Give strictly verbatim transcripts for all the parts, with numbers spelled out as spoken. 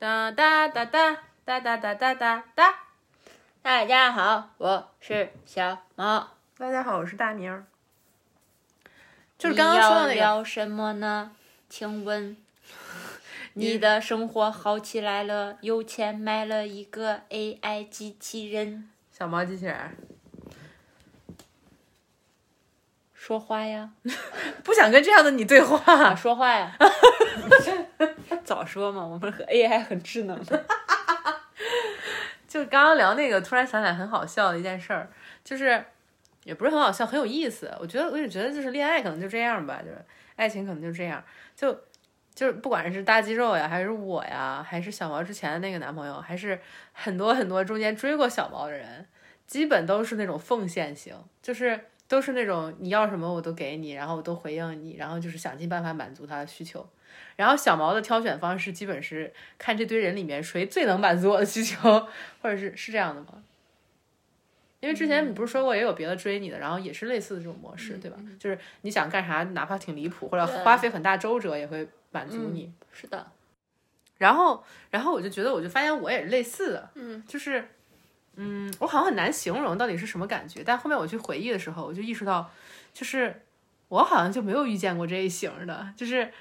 哒哒哒哒哒哒哒哒哒哒。大家好，我是小毛。大家好，我是大明。就是刚刚说的那个。你要聊什么呢？请问你的生活好起来了？有钱买了一个 A I 机器人。小毛机器人。说话呀！不想跟这样的你对话。啊、说话呀！早说嘛，我们和 A I 很智能的。就刚刚聊那个，突然想起来很好笑的一件事儿，就是也不是很好笑，很有意思。我觉得，我也觉得，就是恋爱可能就这样吧，就是爱情可能就这样，就就是不管是大肌肉呀，还是我呀，还是小毛之前的那个男朋友，还是很多很多中间追过小毛的人，基本都是那种奉献型，就是。都是那种你要什么我都给你，然后我都回应你，然后就是想尽办法满足他的需求。然后小毛的挑选方式基本是看这堆人里面谁最能满足我的需求，或者是是这样的吗？因为之前你不是说过也有别的追你的，然后也是类似的这种模式，对吧？嗯、就是你想干啥，哪怕挺离谱或者花费很大周折，也会满足你。嗯、是的。然后，然后我就觉得，我就发现我也是类似的，嗯，就是。嗯，我好像很难形容到底是什么感觉，但后面我去回忆的时候，我就意识到，就是我好像就没有遇见过这一型的，就是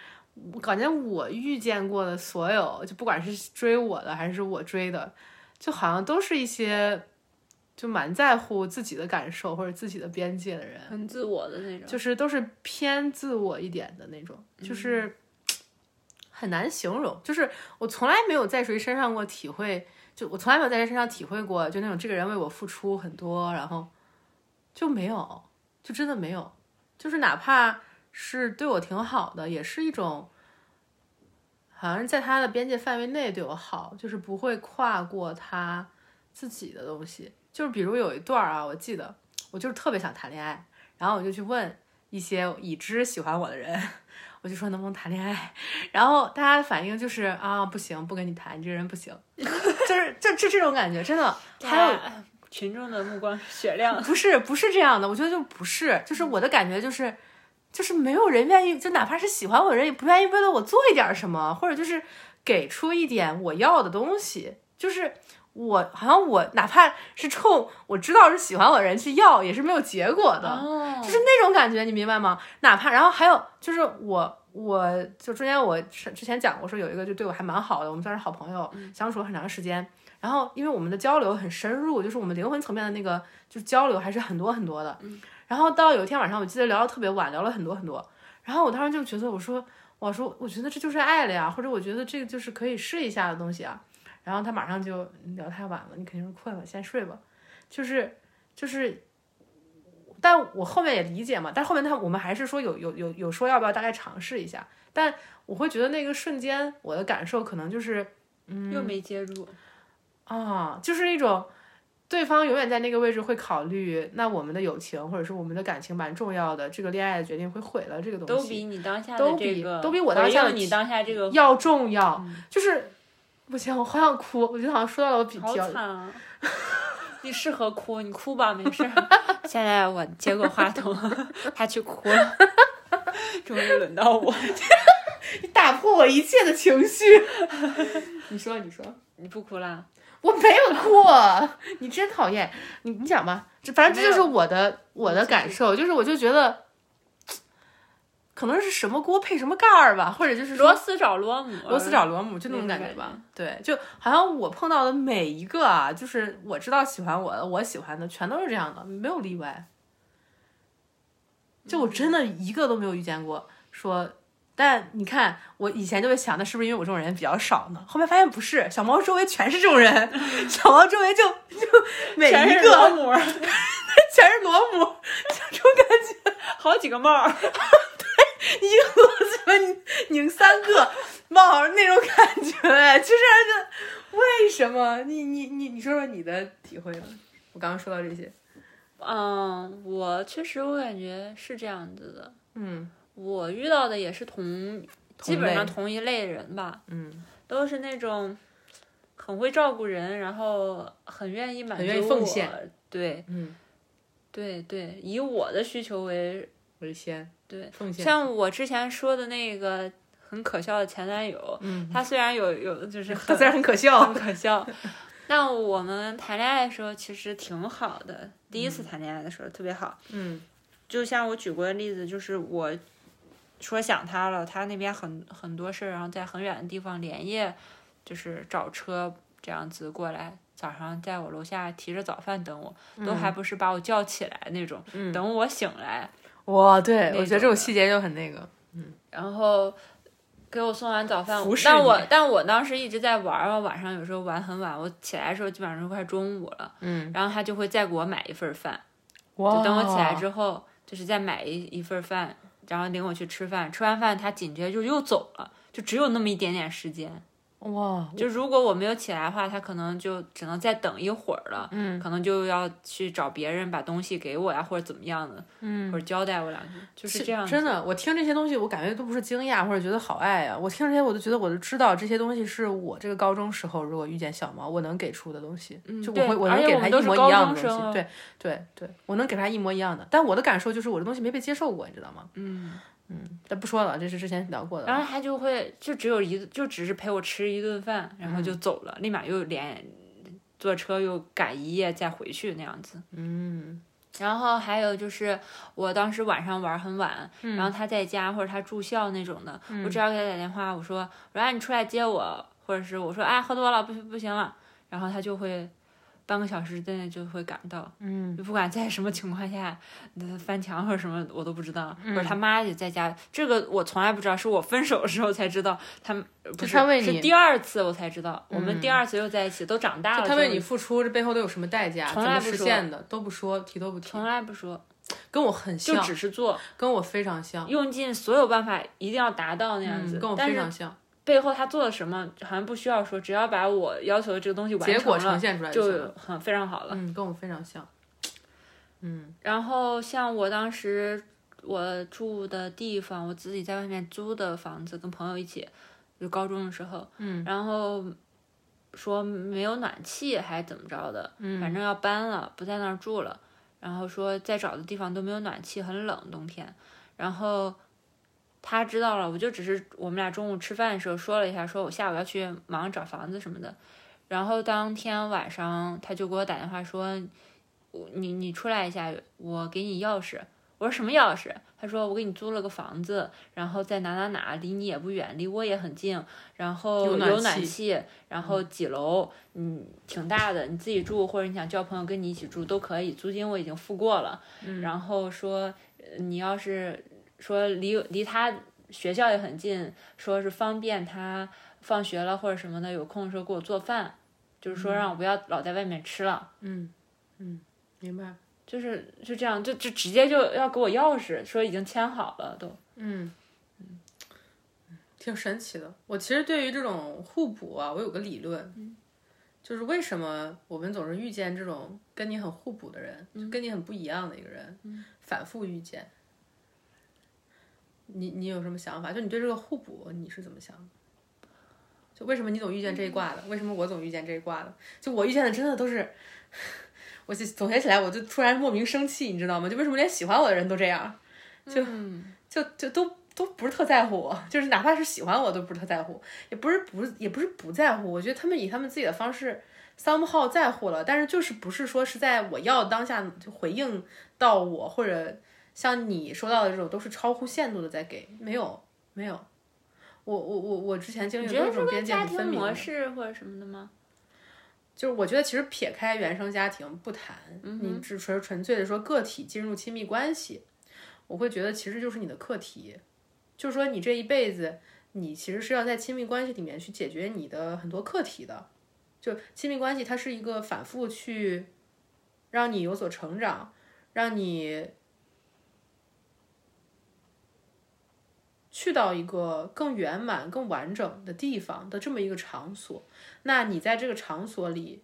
我感觉我遇见过的所有，就不管是追我的还是我追的，就好像都是一些就蛮在乎自己的感受或者自己的边界的人，很自我的那种，就是都是偏自我一点的那种，就是很难形容，就是我从来没有在谁身上过体会。就我从来没有在人身上体会过，就那种这个人为我付出很多，然后就没有，就真的没有，就是哪怕是对我挺好的，也是一种好像是在他的边界范围内对我好，就是不会跨过他自己的东西。就是比如有一段啊，我记得我就是特别想谈恋爱，然后我就去问一些已知喜欢我的人，我就说能不能谈恋爱，然后大家的反应就是啊不行，不跟你谈，你这个人不行，就是就就这种感觉，真的。还有群众的目光是雪亮，不是不是这样的，我觉得就不是，就是我的感觉就是就是没有人愿意，就哪怕是喜欢我的人也不愿意为了我做一点什么，或者就是给出一点我要的东西，就是我好像我哪怕是冲我知道是喜欢我的人去要，也是没有结果的， oh. 就是那种感觉，你明白吗？哪怕然后还有就是我我就中间我之前讲过说有一个就对我还蛮好的，我们算是好朋友，相处了很长时间，然后因为我们的交流很深入，就是我们灵魂层面的那个就是交流还是很多很多的，然后到有一天晚上我记得聊得特别晚，聊了很多很多，然后我当时就觉得我说我说我觉得这就是爱了呀，或者我觉得这个就是可以试一下的东西啊，然后他马上就聊太晚了，你肯定是困了，先睡吧。就是就是，但我后面也理解嘛。但后面他我们还是说有有有有说要不要大概尝试一下。但我会觉得那个瞬间我的感受可能就是，嗯，又没接住啊，就是一种对方永远在那个位置会考虑，那我们的友情或者是我们的感情蛮重要的，这个恋爱的决定会毁了这个东西。都比你当下的这个，都比我当下的你当下这个要重要，嗯、就是。不行，我好想哭，我觉得好像说到了我鼻涕。好惨啊！你适合哭，你哭吧，没事。现在我接过话筒，他去哭了。终于轮到我，你打破我一切的情绪。你说，你说，你不哭啦？我没有哭，你真讨厌。你你讲吧，反正这就是我的我的感受，就是我就觉得。可能是什么锅配什么盖儿吧，或者就是螺丝找螺母，螺丝找螺母，就那种感觉吧。对，就好像我碰到的每一个啊，就是我知道喜欢我的，我喜欢的，全都是这样的，没有例外。就我真的一个都没有遇见过说，但你看我以前就会想，那是不是因为我这种人比较少呢？后面发现不是，小毛周围全是这种人，小毛周围就就每一个全是螺母，全是螺母，这种感觉，好几个帽。一个螺丝拧三个帽那种感觉，哎，就是为什么？你你你你说说你的体会吧。我刚刚说到这些，嗯，我确实我感觉是这样子的，嗯，我遇到的也是同基本上同一类人吧，嗯，都是那种很会照顾人，然后很愿意满足我，很愿意奉献，对，嗯，对对，以我的需求为为先。对，像我之前说的那个很可笑的前男友，嗯，他虽然有有就是很他虽然很可笑很可笑，但我们谈恋爱的时候其实挺好的，第一次谈恋爱的时候特别好，嗯，就像我举过的例子，就是我说想他了，他那边很很多事，然后在很远的地方连夜就是找车这样子过来，早上在我楼下提着早饭等我，都还不是把我叫起来那种，嗯，等我醒来，哇，对，我觉得这种细节就很那个，嗯，然后给我送完早饭，但我但我当时一直在玩嘛，晚上有时候玩很晚，我起来的时候基本上是快中午了，嗯，然后他就会再给我买一份饭，哇，就等我起来之后，就是再买一一份饭，然后领我去吃饭，吃完饭他紧接着就又走了，就只有那么一点点时间，哇，就如果我没有起来的话，他可能就只能再等一会儿了，嗯，可能就要去找别人把东西给我呀，或者怎么样的，嗯，或者交代我两句，就是这样子。真的，我听这些东西，我感觉都不是惊讶或者觉得好爱啊，我听这些我都觉得我都知道这些东西是我这个高中时候如果遇见小毛我能给出的东西，嗯，就我会我能给他一模一样的东西，对对对，我能给他一模一样的，但我的感受就是我的东西没被接受过，你知道吗？嗯。嗯，但不说了，这是之前聊过的。然后他就会就只有一就只是陪我吃一顿饭，然后就走了，嗯，立马又连坐车又赶一夜再回去那样子。嗯，然后还有就是我当时晚上玩很晚，嗯，然后他在家或者他住校那种的，嗯，我只要给他打电话，我说我让你出来接我，或者是我说哎喝多了不不行了，然后他就会半个小时之内就会赶到，嗯，就不管在什么情况下，翻墙或者什么我都不知道，嗯，或者他妈也在家，这个我从来不知道，是我分手的时候才知道，他不是他为你是第二次我才知道，嗯，我们第二次又在一起，都长大了，他为你付出这背后都有什么代价，从来不说实现的都不说，提都不提，从来不说，跟我很像，就只是做，跟我非常像，用尽所有办法一定要达到那样子，嗯，跟我非常像。背后他做了什么好像不需要说，只要把我要求的这个东西完成了，结果呈现出来 就, 就很非常好了。嗯，跟我非常像。嗯，然后像我当时我住的地方，我自己在外面租的房子，跟朋友一起，就高中的时候，嗯，然后说没有暖气还怎么着的，嗯，反正要搬了，不在那儿住了，然后说再找的地方都没有暖气，很冷冬天，然后。他知道了，我就只是我们俩中午吃饭的时候说了一下，说我下午要去忙找房子什么的，然后当天晚上他就给我打电话说，你你出来一下，我给你钥匙。我说什么钥匙？他说我给你租了个房子，然后在哪哪哪，离你也不远，离我也很近，然后有暖气，暖气然后几楼，嗯，挺大的，你自己住或者你想叫朋友跟你一起住都可以，租金我已经付过了，嗯，然后说你要是。说离离他学校也很近，说是方便他放学了或者什么的有空的时候给我做饭，就是说让我不要老在外面吃了。嗯嗯，明白。就是就这样，就就直接就要给我钥匙，说已经签好了都。嗯嗯，挺神奇的。我其实对于这种互补啊，我有个理论，嗯，就是为什么我们总是遇见这种跟你很互补的人，嗯，就跟你很不一样的一个人，嗯，反复遇见。你你有什么想法？就你对这个互补你是怎么想的？就为什么你总遇见这一卦的？为什么我总遇见这一卦的？就我遇见的真的都是，我就总结起来我就突然莫名生气，你知道吗？就为什么连喜欢我的人都这样？就就就都都不是特在乎我，就是哪怕是喜欢我都不是特在乎，也不是不也不是不在乎。我觉得他们以他们自己的方式 somehow 在乎了，但是就是不是说是在我要当下就回应到我或者。像你说到的这种都是超乎限度的在给，没有没有，我我我我之前经历的这种边界很分明的。模式或者什么的吗？就是我觉得其实撇开原生家庭不谈，嗯，你只纯纯粹的说个体进入亲密关系，我会觉得其实就是你的课题，就是说你这一辈子你其实是要在亲密关系里面去解决你的很多课题的，就亲密关系它是一个反复去让你有所成长，让你。去到一个更圆满更完整的地方的这么一个场所，那你在这个场所里，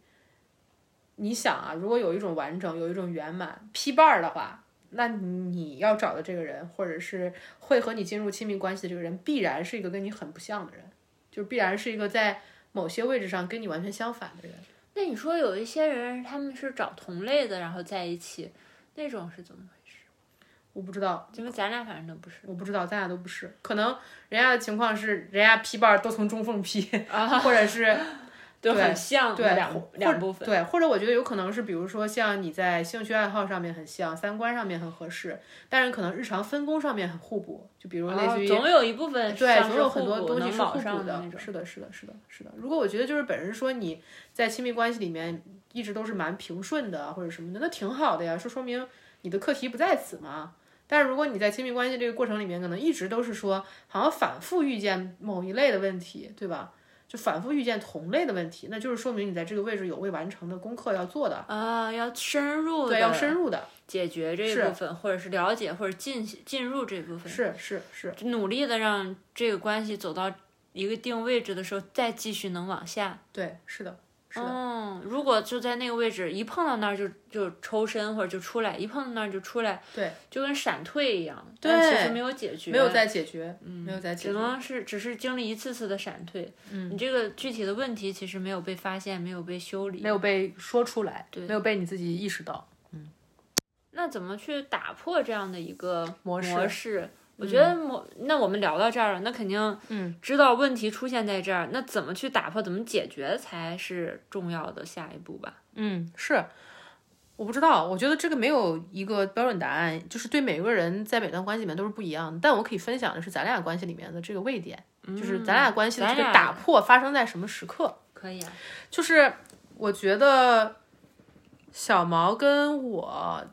你想啊，如果有一种完整有一种圆满批伴的话，那你要找的这个人或者是会和你进入亲密关系的这个人必然是一个跟你很不像的人，就必然是一个在某些位置上跟你完全相反的人。那你说有一些人他们是找同类的然后在一起，那种是怎么回事？我不知道，因为咱俩反正都不是，我不知道咱俩都不是，可能人家的情况是人家批瓣都从中缝批、啊、或者是都很像，对，两两部分，对，或者我觉得有可能是比如说像你在兴趣爱好上面很像，三观上面很合适，但是可能日常分工上面很互补，就比如类似于、哦、总有一部分，对，总有很多东西是互补的，是的是的是的是的。如果我觉得就是本人说你在亲密关系里面一直都是蛮平顺的或者什么的，那挺好的呀，说说明你的课题不在此嘛。但是如果你在亲密关系这个过程里面可能一直都是说好像反复遇见某一类的问题，对吧，就反复遇见同类的问题，那就是说明你在这个位置有未完成的功课要做的啊，要深入的，对，要深入的解决这一部分，或者是了解或者进进入这部分，是是是，努力的让这个关系走到一个定位置的时候再继续能往下，对，是的是的、嗯、如果就在那个位置一碰到那儿就就抽身或者就出来，一碰到那儿就出来，对，就跟闪退一样，对，但其实没有解决，没有在解决，嗯，没有在解决，只能是只是经历一次次的闪退，嗯，你这个具体的问题其实没有被发现，没有被修理，没有被说出来，对，没有被你自己意识到，嗯。那怎么去打破这样的一个模式？模式我觉得我、嗯、那我们聊到这儿了，那肯定知道问题出现在这儿、嗯、那怎么去打破怎么解决才是重要的下一步吧。嗯，是，我不知道，我觉得这个没有一个标准答案，就是对每个人在每段关系里面都是不一样的，但我可以分享的是咱俩关系里面的这个位点、嗯、就是咱俩关系的这个打破发生在什么时刻。可以啊，就是我觉得小毛跟我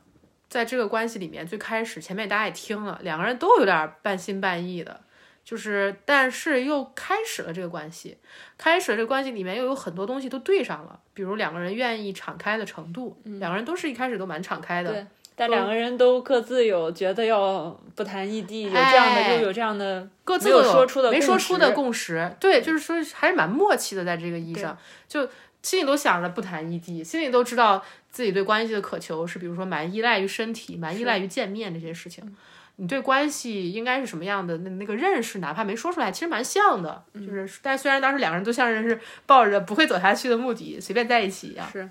在这个关系里面，最开始前面大家也听了，两个人都有点半信半疑的，就是但是又开始了这个关系，开始了这个关系里面又有很多东西都对上了，比如两个人愿意敞开的程度、嗯、两个人都是一开始都蛮敞开的，对，但两个人都各自有觉得要不谈异地，有这样的又有这样的各自有说出的没说出的共识，对，就是说还是蛮默契的在这个意义上，就心里都想着不谈异地，心里都知道自己对关系的渴求是比如说蛮依赖于身体，蛮依赖于见面这些事情，你对关系应该是什么样的那那个认识，哪怕没说出来其实蛮像的，就是但虽然当时两个人都像是抱着不会走下去的目的随便在一起一样，是，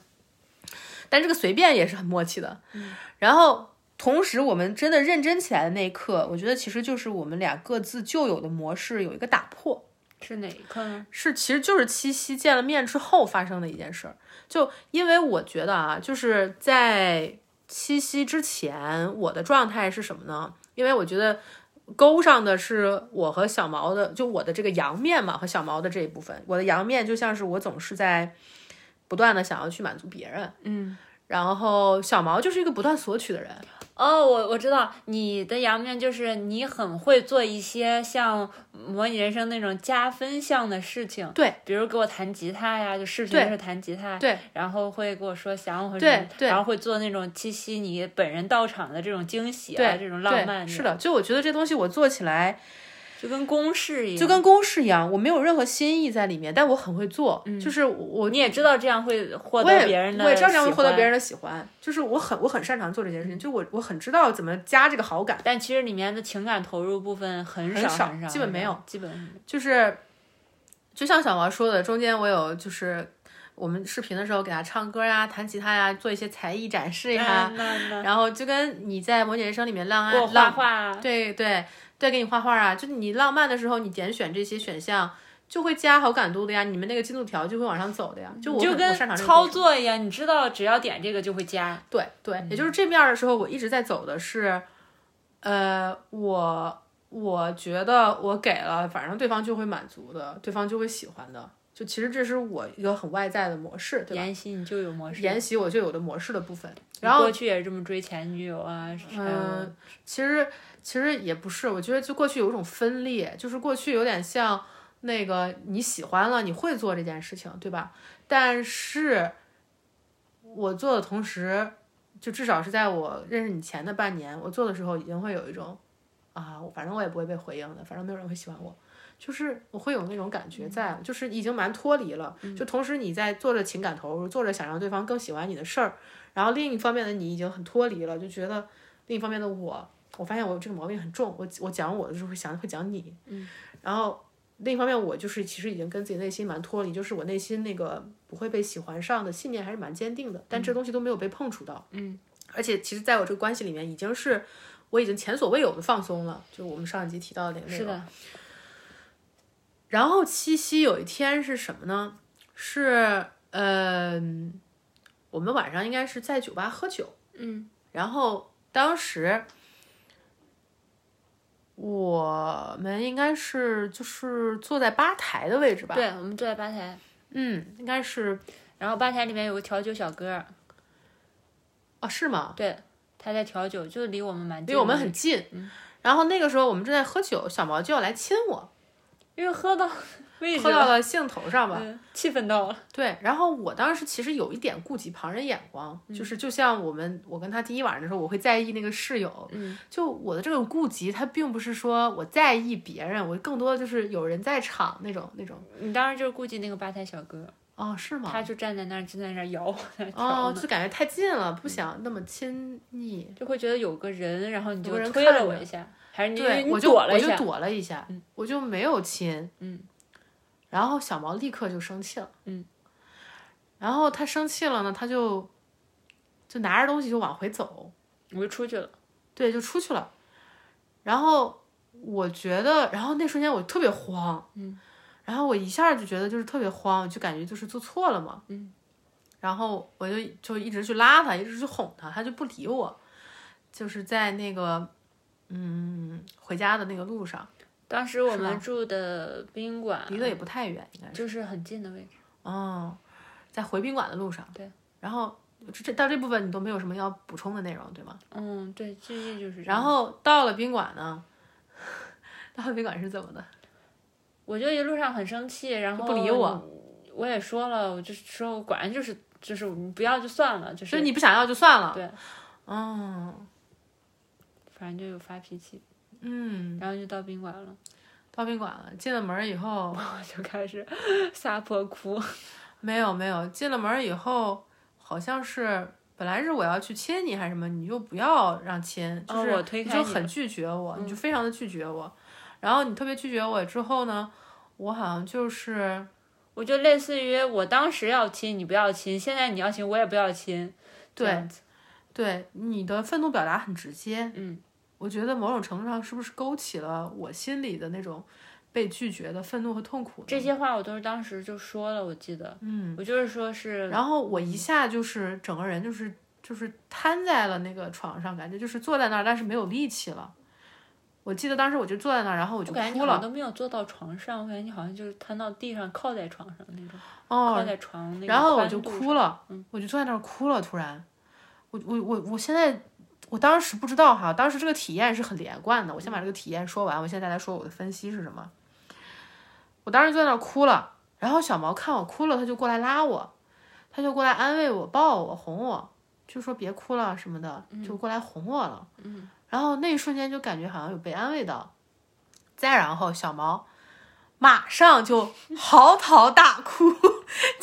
但这个随便也是很默契的。然后同时我们真的认真起来的那一刻，我觉得其实就是我们俩各自旧有的模式有一个打破。是哪一刻呢？是其实就是七夕见了面之后发生的一件事儿。就因为我觉得啊，就是在七夕之前我的状态是什么呢？因为我觉得勾上的是我和小毛的，就我的这个阳面嘛，和小毛的这一部分。我的阳面就像是我总是在不断的想要去满足别人，嗯，然后小毛就是一个不断索取的人。哦，我我知道你的阳面就是你很会做一些像模拟人生那种加分项的事情，对，比如给我弹吉他呀，就视频是弹吉他，对，然后会给我说想我，对对，然后会做那种七夕你本人到场的这种惊喜啊，这种浪漫，是的，就我觉得这东西我做起来就跟公式一样，就跟公式一样，我没有任何新意在里面，但我很会做，嗯、就是我你也知道这样会获得别人的喜欢，我也知道这样会获得别人的喜欢，就是我很我很擅长做这件事情，就我我很知道怎么加这个好感，但其实里面的情感投入部分很少很少，很少基本没有，基本就是就像小毛说的，中间我有就是我们视频的时候给他唱歌呀，弹吉他呀，做一些才艺展示呀，然后就跟你在模拟人生里面浪啊，画画，对对。再给你画画啊，就你浪漫的时候你点选这些选项就会加好感度的呀，你们那个进度条就会往上走的呀，就我就跟操作一样，你知道只要点这个就会加，对对、嗯、也就是这面的时候我一直在走的是呃我我觉得我给了反正对方就会满足的，对方就会喜欢的，就其实这是我一个很外在的模式，对吧？沿袭你就有模式，沿袭我就有的模式的部分，然后过去也是这么追前女友啊，嗯、呃，其实其实也不是，我觉得就过去有一种分裂，就是过去有点像那个你喜欢了你会做这件事情，对吧？但是我做的同时，就至少是在我认识你前的半年，我做的时候已经会有一种啊，反正我也不会被回应的，反正没有人会喜欢我。就是我会有那种感觉在、嗯、就是已经蛮脱离了、嗯、就同时你在做着情感投入，做着想让对方更喜欢你的事儿，然后另一方面的你已经很脱离了，就觉得另一方面的我我发现我这个毛病很重，我我讲我的时候会想会讲你、嗯、然后另一方面我就是其实已经跟自己内心蛮脱离，就是我内心那个不会被喜欢上的信念还是蛮坚定的，但这东西都没有被碰触到，嗯，而且其实在我这个关系里面已经是我已经前所未有的放松了，就我们上一集提到的那个内容。是的。然后七夕有一天是什么呢？是嗯、呃，我们晚上应该是在酒吧喝酒，嗯，然后当时我们应该是就是坐在吧台的位置吧？对，我们坐在吧台，嗯，应该是。然后吧台里面有个调酒小哥。哦，是吗？对，他在调酒，就离我们蛮近，离我们很近、嗯。然后那个时候我们正在喝酒，小毛就要来亲我，因为喝到位置了，喝到了兴头上吧、嗯，气氛到了。对，然后我当时其实有一点顾及旁人眼光，嗯、就是就像我们我跟他第一晚上的时候，我会在意那个室友，嗯，就我的这个顾及，他并不是说我在意别人，我更多的就是有人在场那种那种。你当时就是顾及那个吧台小哥。哦，是吗？他就站在那儿，就在那儿摇，哦，就感觉太近了，不想那么亲昵、嗯，就会觉得有个人，然后你就推了我一下，还是你对你躲了一下，我就躲了一下、嗯，我就没有亲，嗯，然后小毛立刻就生气了，嗯，然后他生气了呢，他就就拿着东西就往回走，我就出去了，对，就出去了，然后我觉得，然后那瞬间我特别慌，嗯。然后我一下就觉得就是特别慌，就感觉就是做错了嘛，嗯，然后我就就一直去拉他，一直去哄他，他就不理我，就是在那个嗯回家的那个路上，当时我们住的宾馆离得也不太远，应该是就是很近的位置，哦，在回宾馆的路上，对，然后这到这部分你都没有什么要补充的内容，对吗？嗯，对，最近就是这样。然后到了宾馆呢，到了宾馆是怎么的？我就一路上很生气，然后不理我，我也说了，我就说我果然就是就是你不要就算了，就是就是你不想要就算了，对，嗯，反正就有发脾气，嗯，然后就到宾馆了，到宾馆了，进了门以后我就开始撒泼哭，没有没有，进了门以后好像是本来是我要去亲你还是什么，你就不要让亲，就是、哦、我推开你，你就很拒绝我、嗯，你就非常的拒绝我。然后你特别拒绝我之后呢，我好像就是，我就类似于我当时要亲你不要亲，现在你要亲我也不要亲，对，对，你的愤怒表达很直接，嗯，我觉得某种程度上是不是勾起了我心里的那种被拒绝的愤怒和痛苦？这些话我都是当时就说了，我记得，嗯，我就是说是，然后我一下就是整个人就是就是瘫在了那个床上，感觉就是坐在那儿，但是没有力气了。我记得当时我就坐在那儿，然后我就哭了。我感觉你都没有坐到床上，我感觉你好像就是瘫到地上，靠在床上那种。哦，靠在床那个。然后我就哭了，嗯、我就坐在那儿哭了。突然，我我我我现在，我当时不知道哈，当时这个体验是很连贯的。我先把这个体验说完，我现在来说我的分析是什么。我当时坐在那儿哭了，然后小毛看我哭了，他就过来拉我，他就过来安慰我、抱我、哄我，就说别哭了什么的，就过来哄我了。嗯。嗯，然后那一瞬间就感觉好像有被安慰到，再然后小毛马上就嚎啕大哭，就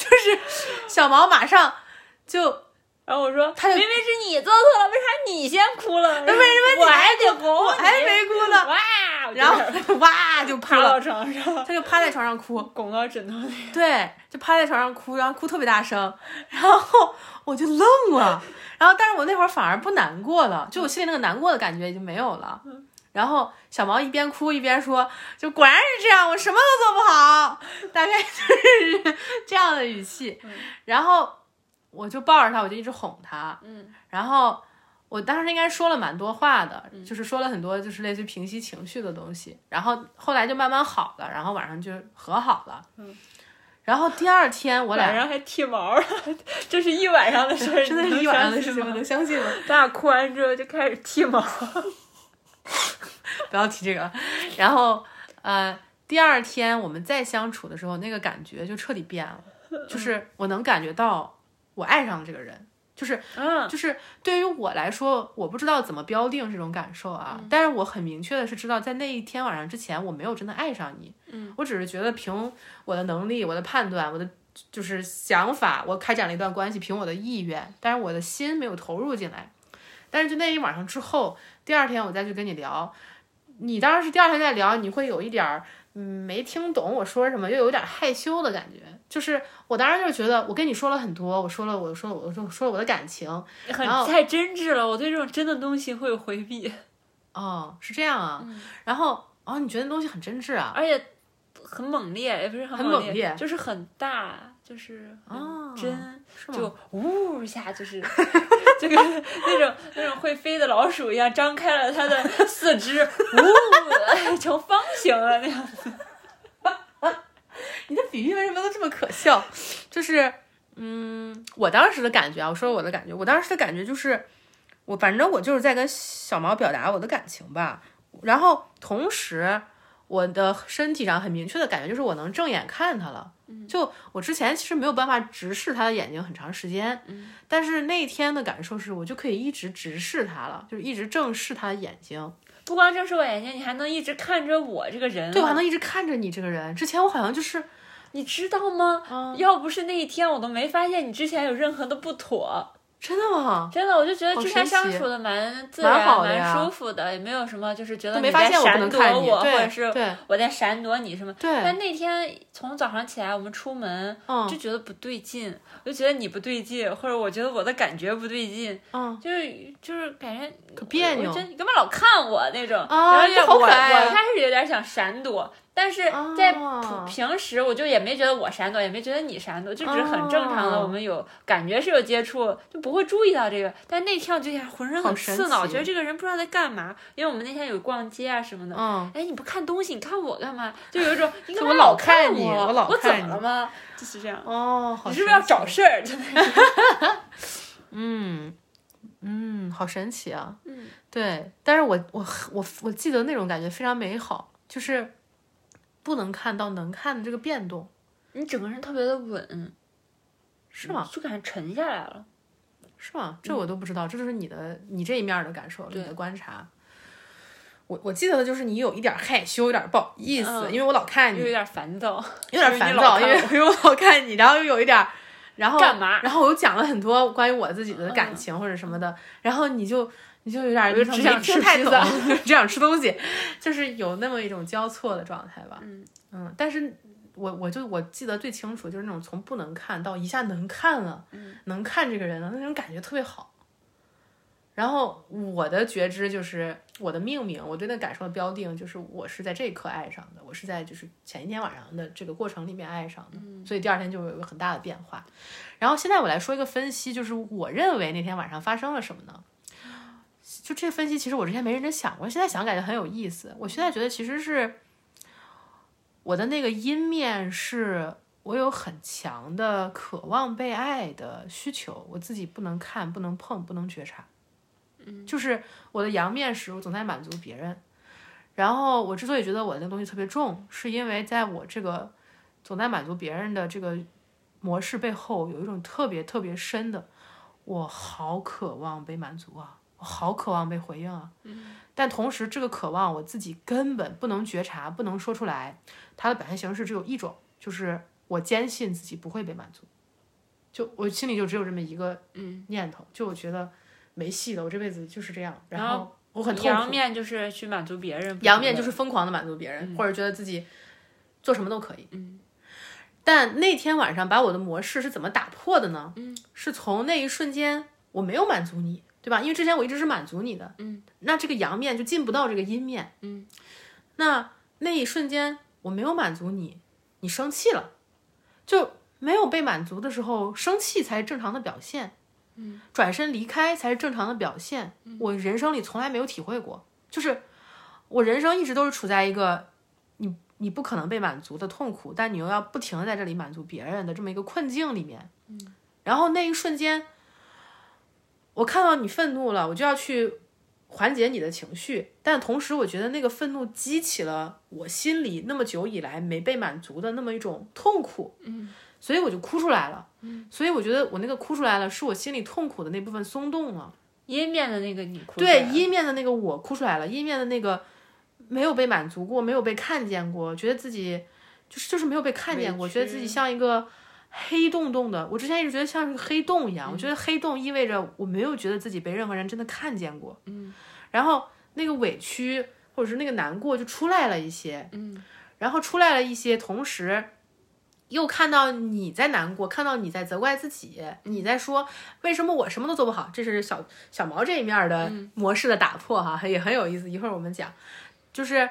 是小毛马上就，然后我说，他明明是你做错了，为啥你先哭了？为什么我还得哭？我还没哭呢！哇，然后哇就趴到床上，他就趴在床上哭，拱到枕头里，对，就趴在床上哭，然后哭特别大声，然后我就愣了。然后，但是我那会儿反而不难过了，就我心里那个难过的感觉已经没有了。嗯、然后小毛一边哭一边说：“就果然是这样，我什么都做不好。”大概就是这样的语气。嗯、然后我就抱着他，我就一直哄他。嗯。然后我当时应该说了蛮多话的，嗯、就是说了很多就是类似于平息情绪的东西。然后后来就慢慢好了，然后晚上就和好了。嗯。然后第二天我俩晚上还剃毛了，这是一晚上的事儿，真的是一晚上的事情，我能相信吗？咱俩哭完之后就开始剃毛，不要提这个。然后呃，第二天我们再相处的时候，那个感觉就彻底变了，就是我能感觉到我爱上了这个人，就是嗯，就是对于我来说，我不知道怎么标定这种感受啊，但是我很明确的是知道，在那一天晚上之前，我没有真的爱上你。嗯，我只是觉得凭我的能力、我的判断、我的就是想法，我开展了一段关系，凭我的意愿，但是我的心没有投入进来。但是就那一晚上之后，第二天我再去跟你聊，你当时第二天再聊，你会有一点没听懂我说什么，又有点害羞的感觉。就是我当时就觉得我跟你说了很多，我说了我说了我说了我说了我的感情，很太真挚了，我对这种真的东西会有回避。哦，是这样啊。嗯、然后哦，你觉得那东西很真挚啊，而且很猛烈，也不是很猛 烈, 很猛烈，就是很大，就是哦，真是就呜一下，就是就跟那种那种会飞的老鼠一样，张开了它的四肢，呜成方形了那样子。你的比喻为什么都这么可笑？就是，嗯，我当时的感觉啊，我说我的感觉，我当时的感觉就是，我反正我就是在跟小毛表达我的感情吧。然后同时，我的身体上很明确的感觉就是我能正眼看他了。就我之前其实没有办法直视他的眼睛很长时间，但是那天的感受是我就可以一直直视他了，就是一直正视他的眼睛。不光正视我眼睛，你还能一直看着我这个人。对，我还能一直看着你这个人。之前我好像就是，你知道吗？嗯、要不是那一天，我都没发现你之前有任何的不妥。真的吗？真的，我就觉得之前相处的蛮自然、蛮, 蛮舒服的，也没有什么就是觉得你在闪躲 我, 我，或者是我在闪躲你什么。对。但那天从早上起来，我们出门、嗯、就觉得不对劲，我就觉得你不对劲，或者我觉得我的感觉不对劲，嗯，就是就是感觉可别扭，你干嘛老看我那种？啊，然后我、啊、我开始有点想闪躲。但是在平时我就也没觉得我闪躲、哦、也没觉得你闪躲，就只是很正常的、哦、我们有感觉是有接触就不会注意到这个，但那天我就浑身很刺挠，觉得这个人不知道在干嘛，因为我们那天有逛街啊什么的、嗯、哎，你不看东西你看我干嘛，就有一种你怎么老看我我老看你，我怎么了吗，就是这样。哦，好，你是不是要找事儿？嗯嗯，好神奇啊。嗯，对，但是我我我我记得那种感觉非常美好，就是不能看到能看的这个变动，你整个人特别的稳，是吗？就感觉沉下来了，是吗？这我都不知道，嗯、这就是你的你这一面的感受，你的观察。我我记得的就是你有一点害羞，有点不好意思，嗯、因为我老看你，有点烦躁，有点烦躁，因为因为我老看你，然后又有一点，然后干嘛？然后我又讲了很多关于我自己的感情、嗯、或者什么的，然后你就。你就有点就只想吃太多，只想吃东西，就是有那么一种交错的状态吧。嗯嗯，但是我我就我记得最清楚就是那种从不能看到一下能看了，嗯、能看这个人了，那种感觉特别好。然后我的觉知就是我的命名，我对那感受的标定就是我是在这一刻爱上的，我是在就是前一天晚上的这个过程里面爱上的，嗯、所以第二天就有一个很大的变化。然后现在我来说一个分析，就是我认为那天晚上发生了什么呢？就这分析，其实我之前没认真想过，现在想感觉很有意思。我现在觉得其实是我的那个阴面，是我有很强的渴望被爱的需求，我自己不能看、不能碰、不能觉察。嗯，就是我的阳面是我总在满足别人。然后我之所以觉得我的那个东西特别重，是因为在我这个总在满足别人的这个模式背后，有一种特别特别深的，我好渴望被满足啊。我好渴望被回应啊，但同时这个渴望我自己根本不能觉察，不能说出来，它的表现形式只有一种，就是我坚信自己不会被满足，就我心里就只有这么一个念头，就我觉得没戏了，我这辈子就是这样，然后我很痛苦。阳面就是去满足别人，阳面就是疯狂的满足别人，或者觉得自己做什么都可以。嗯，但那天晚上把我的模式是怎么打破的呢？嗯，是从那一瞬间我没有满足你。对吧？因为之前我一直是满足你的，嗯，那这个阳面就进不到这个阴面，嗯，那那一瞬间我没有满足你，你生气了，就没有被满足的时候，生气才是正常的表现，嗯，转身离开才是正常的表现，嗯，我人生里从来没有体会过，就是我人生一直都是处在一个你你不可能被满足的痛苦，但你又要不停的在这里满足别人的这么一个困境里面，嗯，然后那一瞬间。我看到你愤怒了，我就要去缓解你的情绪，但同时我觉得那个愤怒激起了我心里那么久以来没被满足的那么一种痛苦，嗯，所以我就哭出来了，嗯，所以我觉得我那个哭出来了，是我心里痛苦的那部分松动了，阴面的那个你哭出来了，对，阴面的那个我哭出来了，阴面的那个没有被满足过，没有被看见过，觉得自己就是就是没有被看见过，觉得自己像一个。黑洞洞的，我之前一直觉得像是个黑洞一样，嗯，我觉得黑洞意味着我没有觉得自己被任何人真的看见过，嗯，然后那个委屈或者是那个难过就出来了一些，嗯，然后出来了一些，同时又看到你在难过，看到你在责怪自己，你在说为什么我什么都做不好，这是小小毛这一面的模式的打破哈、啊，也很有意思，一会儿我们讲。就是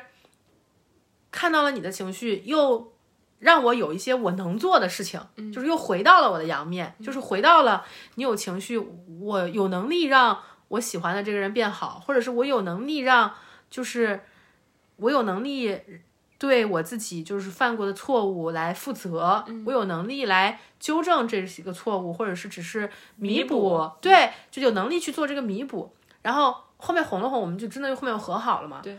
看到了你的情绪，又让我有一些我能做的事情，就是又回到了我的阳面，就是回到了你有情绪，我有能力让我喜欢的这个人变好，或者是我有能力让，就是我有能力对我自己就是犯过的错误来负责、嗯、我有能力来纠正这几个错误，或者是只是弥 补, 弥补对，就有能力去做这个弥补。然后后面哄了哄，我们就真的后面又和好了嘛。对。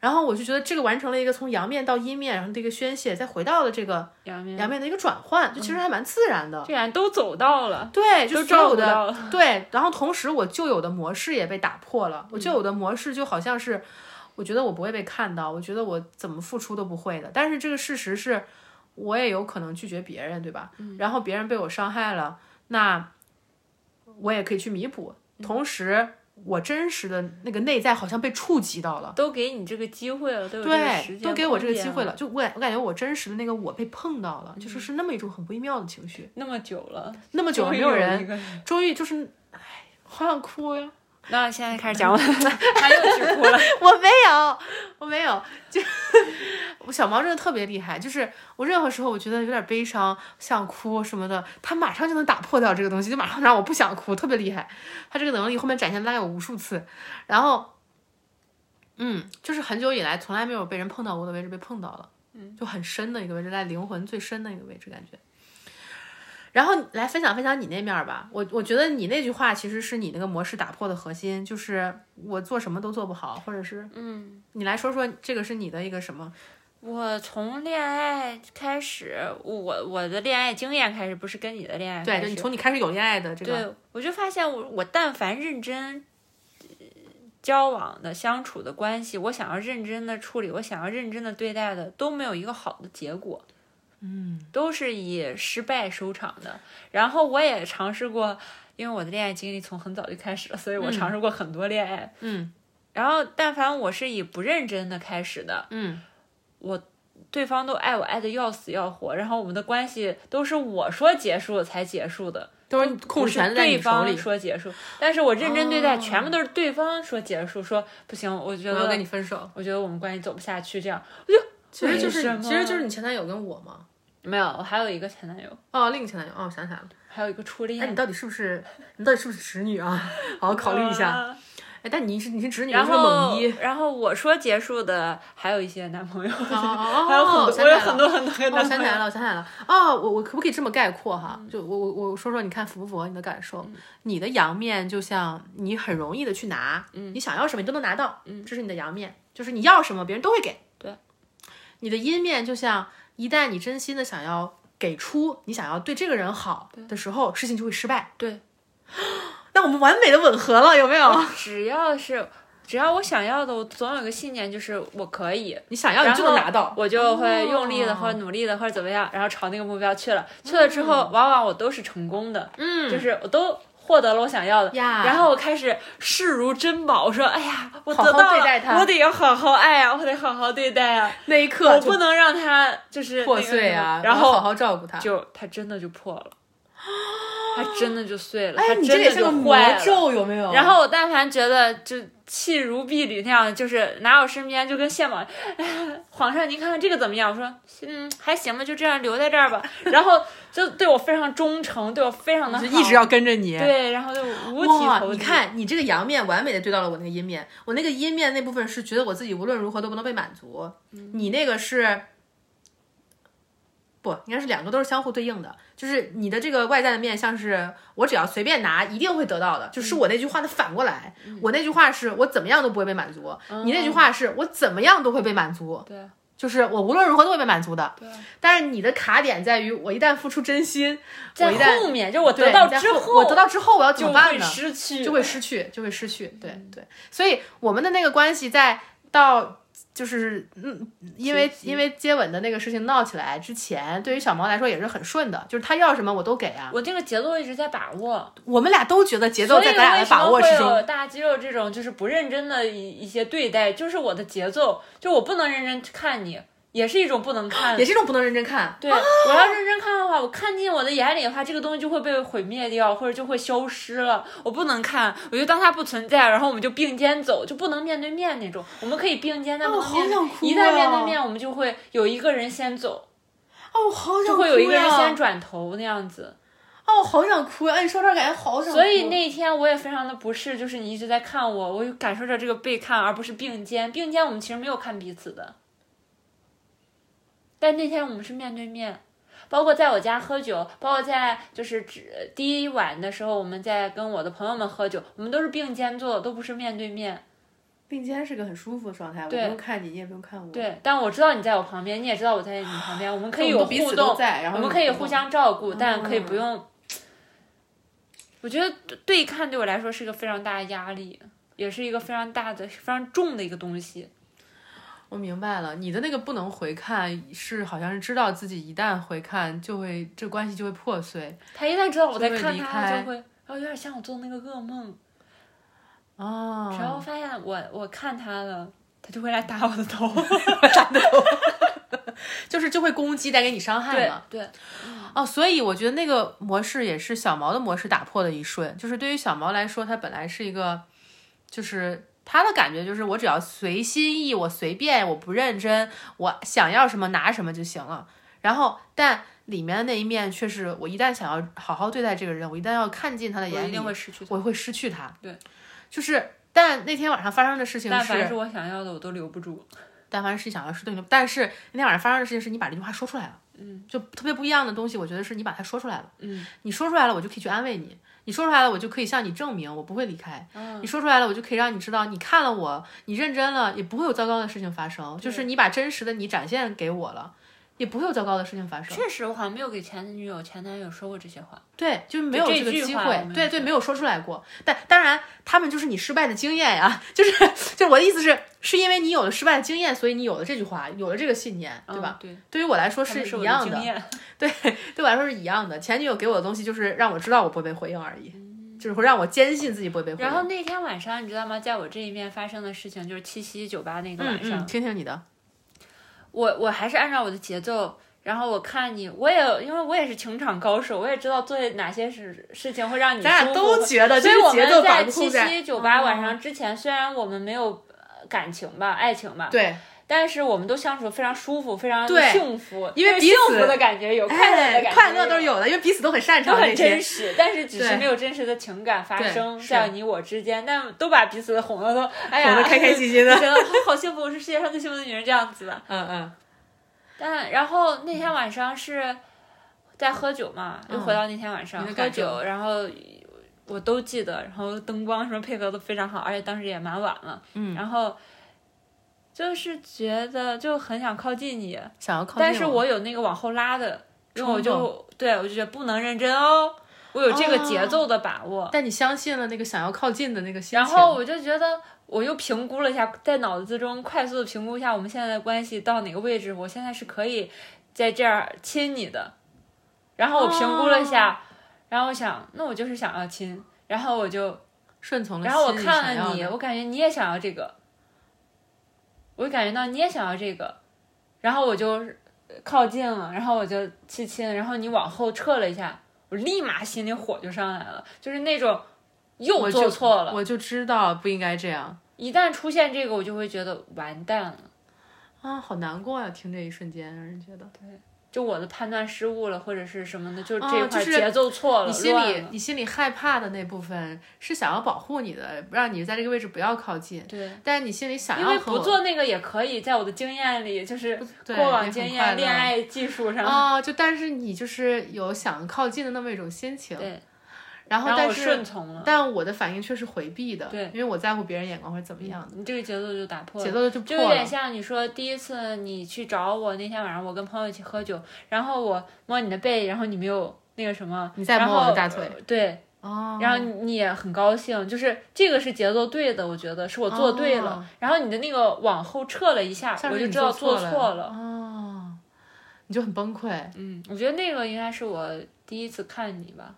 然后我就觉得这个完成了一个从阳面到阴面，然后这个宣泄，再回到了这个阳面阳面的一个转换，就其实还蛮自然的。既然、嗯、都走到了，对，就所有的对。然后同时我旧有的模式也被打破了，我旧有的模式就好像是。我觉得我不会被看到，我觉得我怎么付出都不会的，但是这个事实是我也有可能拒绝别人，对吧、嗯、然后别人被我伤害了，那我也可以去弥补、嗯、同时我真实的那个内在好像被触及到了，都给你这个机会了，都有这个时间，对，都给我这个机会了，就我我感觉我真实的那个我被碰到了、嗯、就是是那么一种很微妙的情绪，那么久了那么久了没有人，终于就是哎，好想哭呀。那现在开始讲我他又去哭了我没有我没有就我小毛真的特别厉害，就是我任何时候我觉得有点悲伤想哭什么的，他马上就能打破掉这个东西，就马上让我不想哭，特别厉害。他这个能力后面展现大概有无数次，然后嗯就是很久以来从来没有被人碰到过的位置被碰到了，嗯，就很深的一个位置，在灵魂最深的一个位置感觉。然后来分享分享你那面吧，我我觉得你那句话其实是你那个模式打破的核心，就是我做什么都做不好，或者是嗯，你来说说这个是你的一个什么？我从恋爱开始，我我的恋爱经验开始，不是跟你的恋爱开始，对，就你从你开始有恋爱的这个，对，我就发现我我但凡认真交往的相处的关系，我想要认真的处理，我想要认真的对待的，都没有一个好的结果。嗯，都是以失败收场的。然后我也尝试过，因为我的恋爱经历从很早就开始了，所以我尝试过很多恋爱。嗯，然后但凡我是以不认真的开始的，嗯，我对方都爱我爱的要死要活，然后我们的关系都是我说结束才结束的，都是控制权在你手里，对方说结束，但是我认真对待，哦、全部都是对方说结束，说不行，我觉得我要跟你分手，我觉得我们关系走不下去，这样我就其实就是其实就是你前男友跟我嘛。没有，我还有一个前男友哦，另一个前男友哦，我想起来了，还有一个初恋。哎，你到底是不是你到底是不是直女啊？好好考虑一下。哎，但你是你是直女，然后猛一，然后我说结束的还有一些男朋友，哦、还有很多，我有很多很多很多。我想起来了，我想起来了。哦，我我可不可以这么概括哈？就我我我说说，你看符不符合你的感受？嗯、你的阳面就像你很容易的去拿，嗯、你想要什么你都能拿到，嗯，这是你的阳面，就是你要什么别人都会给。对，你的阴面就像。一旦你真心的想要给出，你想要对这个人好的时候，事情就会失败。对，那我们完美的吻合了，有没有？只要是只要我想要的，我总有个信念，就是我可以。你想要，你就能拿到。我就会用力的，或者努力的，或者怎么样，然后朝那个目标去了。去了之后，往往我都是成功的。嗯，就是我都。获得了我想要的， yeah. 然后我开始视如珍宝，我说哎呀，我得到了，好好对待他，我得要好好爱啊，我得好好对待啊，那一刻我不能让他就是破碎啊，然后好好照顾他，就他真的就破了，他真的就碎了，哎，他真的就坏了，你这也是个魔咒，有没有？然后我但凡觉得就气如敝履那样，就是拿我身边就跟献宝，哎，皇上您看看这个怎么样？我说嗯还行吧，就这样留在这儿吧。然后就对我非常忠诚，对我非常的好，就一直要跟着你。对，然后就五体投地。你看你这个阳面完美的对到了我那个阴面，我那个阴面那部分是觉得我自己无论如何都不能被满足，嗯、你那个是不应该是两个都是相互对应的，就是你的这个外在的面像是我只要随便拿一定会得到的，就是我那句话的反过来，嗯、我那句话是我怎么样都不会被满足，嗯、你那句话是我怎么样都会被满足，对，就是我无论如何都会被满足的，对。但是你的卡点在于我一旦付出真心，在后面就我得到之后，我得到之后我要怎么办呢？就会失去，就会失去，就会失去，对对。所以我们的那个关系在到。就是嗯，因为因为接吻的那个事情闹起来之前，对于小毛来说也是很顺的，就是他要什么我都给啊，我这个节奏一直在把握，我们俩都觉得节奏在咱俩的把握之中。所以为什么会有大肌肉这种就是不认真的一一些对待，就是我的节奏，就我不能认真看你，也是一种不能看，也是一种不能认真看。对，啊、我要认真看的话，我看进我的眼里的话，这个东西就会被毁灭掉，或者就会消失了。我不能看，我就当它不存在，然后我们就并肩走，就不能面对面那种。我们可以并肩，但不能面对面。哦，好想哭啊。一旦面对面，我们就会有一个人先走。哦，我好想哭呀。就会有一个人先转头那样子。哦，我好想哭呀！哎，你说这感觉好想哭。所以那天我也非常的不适，就是你一直在看我，我感受着这个被看，而不是并肩。并肩，我们其实没有看彼此的。但那天我们是面对面，包括在我家喝酒，包括在就是第一晚的时候，我们在跟我的朋友们喝酒，我们都是并肩坐，都不是面对面。并肩是个很舒服的状态，我不用看你，你也不用看我。对，但我知道你在我旁边，你也知道我在你旁边，我们可以有互动，我们彼此都在，然后我们可以互相照顾，但可以不用。嗯、我觉得对看对我来说是一个非常大的压力，也是一个非常大的、非常重的一个东西。我明白了，你的那个不能回看是好像是知道自己一旦回看就会这关系就会破碎。他一旦知道我在看他就会，然后有点像我做那个噩梦。哦。只要发现我我看他了，他就会来打我的头，打你的头，就是就会攻击带给你伤害嘛。对。对哦，所以我觉得那个模式也是小毛的模式打破的一瞬，就是对于小毛来说，他本来是一个就是。他的感觉就是我只要随心意，我随便，我不认真，我想要什么拿什么就行了。然后但里面的那一面却是我一旦想要好好对待这个人，我一旦要看进他的眼里，我一定会失去他，我会失去他。对，就是但那天晚上发生的事情是，但凡是我想要的我都留不住，但凡是想要是对，但是那天晚上发生的事情是你把这句话说出来了。嗯，就特别不一样的东西，我觉得是你把它说出来了。嗯，你说出来了我就可以去安慰你，你说出来了我就可以向你证明我不会离开。嗯，你说出来了我就可以让你知道你看了我，你认真了，也不会有糟糕的事情发生。就是你把真实的你展现给我了，也不会有糟糕的事情发生。确实我好像没有给前女友前男友说过这些话。对，就是没有这个机会。对对，没有说出来过。但当然他们就是你失败的经验呀，就是就是我的意思是是因为你有了失败的经验，所以你有了这句话，有了这个信念，对吧？哦，对，对于我来说是一样 的, 的对，对我来说是一样的。前女友给我的东西就是让我知道我不会被回应而已。嗯，就是会让我坚信自己不会被回应。然后那天晚上你知道吗，在我这一面发生的事情就是七夕酒吧那个晚上。嗯嗯，听听你的。我我还是按照我的节奏，然后我看你，我也因为我也是情场高手，我也知道做哪些事事情会让你舒服。大家都觉得，所以我们在七夕酒吧晚上之前，嗯，虽然我们没有感情吧，爱情吧，对，但是我们都相处非常舒服，非常幸福，因为彼此幸福的感觉有，快乐的感觉，快乐都是有的，因为彼此都很擅长，都很真实，但是只是没有真实的情感发生在你我之间，但都把彼此的哄了都，哎呀，哄得开开心心的，觉得好幸福，我是世界上最幸福的女人这样子吧。嗯嗯。但然后那天晚上是在喝酒嘛，又回到那天晚上，嗯，喝酒，然后我都记得，然后灯光什么配合都非常好，而且当时也蛮晚了。嗯，然后就是觉得就很想靠近你，想要靠近，但是我有那个往后拉的，因为我就对我就觉得不能认真哦，我有这个节奏的把握。哦，但你相信了那个想要靠近的那个心情，然后我就觉得。我又评估了一下，在脑子中快速的评估一下我们现在的关系到哪个位置，我现在是可以在这儿亲你的。然后我评估了一下，哦，然后我想，那我就是想要亲，然后我就顺从了。然后我看了你，我感觉你也想要这个，我感觉到你也想要这个，然后我就靠近了，然后我就去亲，然后你往后撤了一下，我立马心里火就上来了，就是那种。又做错了，我就知道不应该这样。一旦出现这个，我就会觉得完蛋了，啊，好难过呀！听这一瞬间，让人觉得对，就我的判断失误了，或者是什么的，就这块节奏错了。啊，就是，你心里你心里害怕的那部分是想要保护你的，让你在这个位置不要靠近。对，但你心里想要和我，因为不做那个也可以，在我的经验里，就是过往经验、恋爱技术上啊，就但是你就是有想靠近的那么一种心情。对。然后，但是，顺从了，但我的反应却是回避的，对，因为我在乎别人眼光会怎么样的。你这个节奏就打破了，节奏就破了，就有点像你说第一次你去找我那天晚上，我跟朋友一起喝酒，然后我摸你的背，然后你没有那个什么，你再摸我的大腿，呃、对，哦，然后你也很高兴，就是这个是节奏对的，我觉得是我做对了，哦，然后你的那个往后撤了一下，我就知道做错了，哦，你就很崩溃。嗯，我觉得那个应该是我第一次看你吧。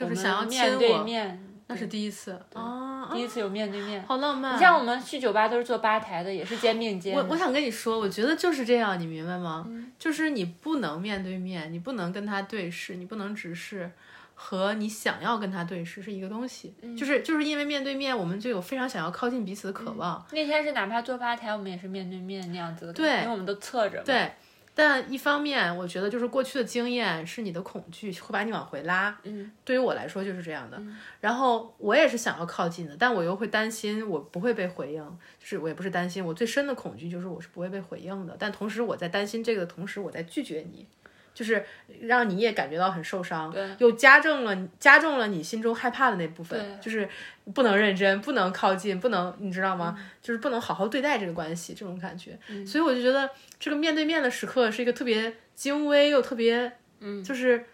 就是想要亲我，面对面那是第一次啊，第一次有面对面，好浪漫。你像我们去酒吧都是坐吧台的，也是肩并肩。我我想跟你说，我觉得就是这样，你明白吗？嗯、就是你不能面对面，你不能跟他对视，你不能直视，和你想要跟他对视是一个东西。嗯、就是就是因为面对面，我们就有非常想要靠近彼此的渴望。嗯、那天是哪怕坐吧台，我们也是面对面那样子的，对，因为我们都侧着嘛。对。但一方面我觉得就是过去的经验是你的恐惧会把你往回拉，嗯，对于我来说就是这样的、嗯、然后我也是想要靠近的，但我又会担心我不会被回应，就是我也不是担心，我最深的恐惧就是我是不会被回应的，但同时我在担心这个的同时我在拒绝你，就是让你也感觉到很受伤，又加重了加重了你心中害怕的那部分，就是不能认真，不能靠近，不能，你知道吗、嗯、就是不能好好对待这个关系，这种感觉、嗯、所以我就觉得这个面对面的时刻是一个特别精微又特别嗯就是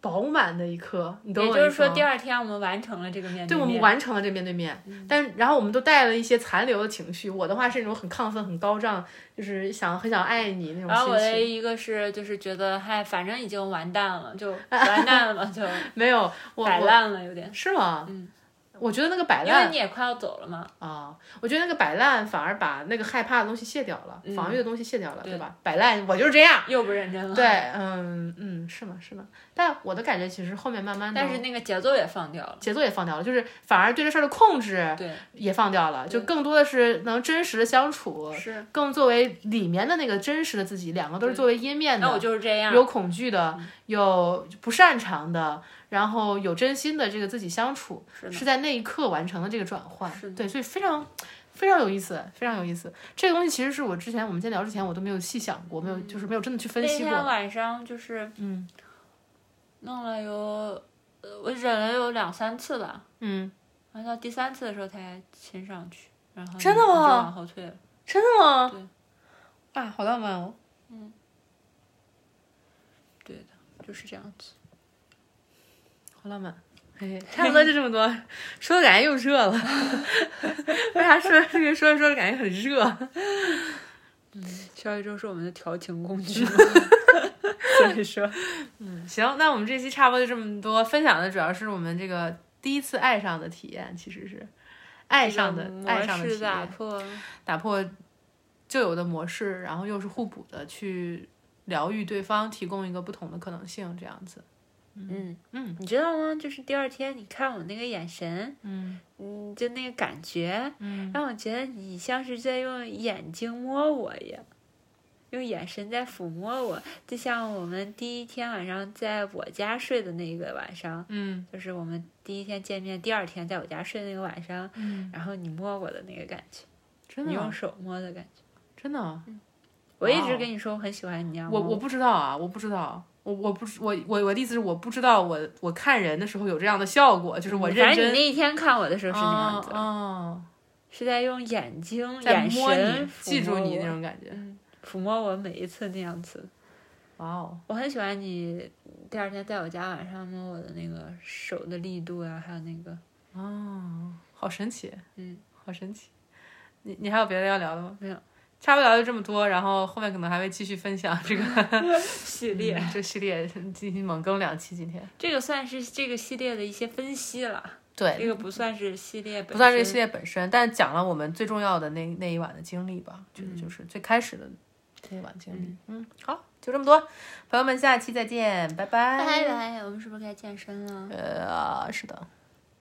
饱满的一刻，你懂我意思吗？也就是说第二天我们完成了这个面对面，对，我们完成了这个面对面、嗯、但然后我们都带了一些残留的情绪，我的话是那种很亢奋很高涨，就是想很想爱你那种心情，然后我的一个是就是觉得嗨，反正已经完蛋了，就完蛋了就没有我摆烂了，有点是吗？嗯，我觉得那个摆烂，因为你也快要走了嘛。啊、哦，我觉得那个摆烂反而把那个害怕的东西卸掉了，嗯、防御的东西卸掉了，对吧？摆烂，我就是这样，又不认真了。对，嗯嗯，是吗？是吗？但我的感觉其实后面慢慢的，但是那个节奏也放掉了，节奏也放掉了，就是反而对这事儿的控制对也放掉了，就更多的是能真实的相处，是更作为里面的那个真实的自己，两个都是作为阴面的。那我就是这样，有恐惧的，嗯、有不擅长的。然后有真心的这个自己相处， 是, 是在那一刻完成了这个转换，对，所以非常非常有意思，非常有意思。这个东西其实是我之前我们今天聊之前我都没有细想过，没有就是没有真的去分析过。那天晚上就是嗯，弄了有我忍了有两三次吧，嗯，然后到第三次的时候才亲上去，然后真的吗？就往后退了，真的吗？对，啊，好浪漫哦，嗯，对的，就是这样子。好浪漫，嘿嘿，差不多就这么多，说的感觉又热了，为啥说这个说着说着感觉很热？嗯，小宇宙是我们的调情工具嘛，所以说，嗯，行，那我们这期差不多就这么多，分享的主要是我们这个第一次爱上的体验，其实是爱上的爱上的体验，打破打破旧有的模式，然后又是互补的，去疗愈对方，提供一个不同的可能性，这样子。嗯嗯，你知道吗？就是第二天，你看我那个眼神，嗯嗯，就那个感觉，嗯，让我觉得你像是在用眼睛摸我一样，用眼神在抚摸我，就像我们第一天晚上在我家睡的那个晚上，嗯，就是我们第一天见面，第二天在我家睡的那个晚上，嗯，然后你摸我的那个感觉，真的，你用手摸的感觉，真的，嗯，我一直跟你说我很喜欢你，你要摸我，我不知道啊，我不知道。我我不我我我的意思是我不知道我我看人的时候有这样的效果，就是我认真。反正你那一天看我的时候是那样子，哦，是在用眼睛、眼神记住你那种感觉，嗯，抚摸我每一次那样子。哇哦，我很喜欢你。第二天在我家晚上摸我的那个手的力度啊，还有那个，哦，好神奇，嗯，好神奇。你你还有别的要聊的吗？没有。差不多就这么多，然后后面可能还会继续分享这个系列、嗯、这系列进行猛更两期，今天这个算是这个系列的一些分析了，对，这个不算是系列本身，不算是系列本身，但讲了我们最重要的那那一晚的经历吧，觉得、嗯、就是最开始的那一晚经历， 嗯, 嗯，好，就这么多，朋友们，下期再见，拜拜拜拜。我们是不是该健身了？呃是的。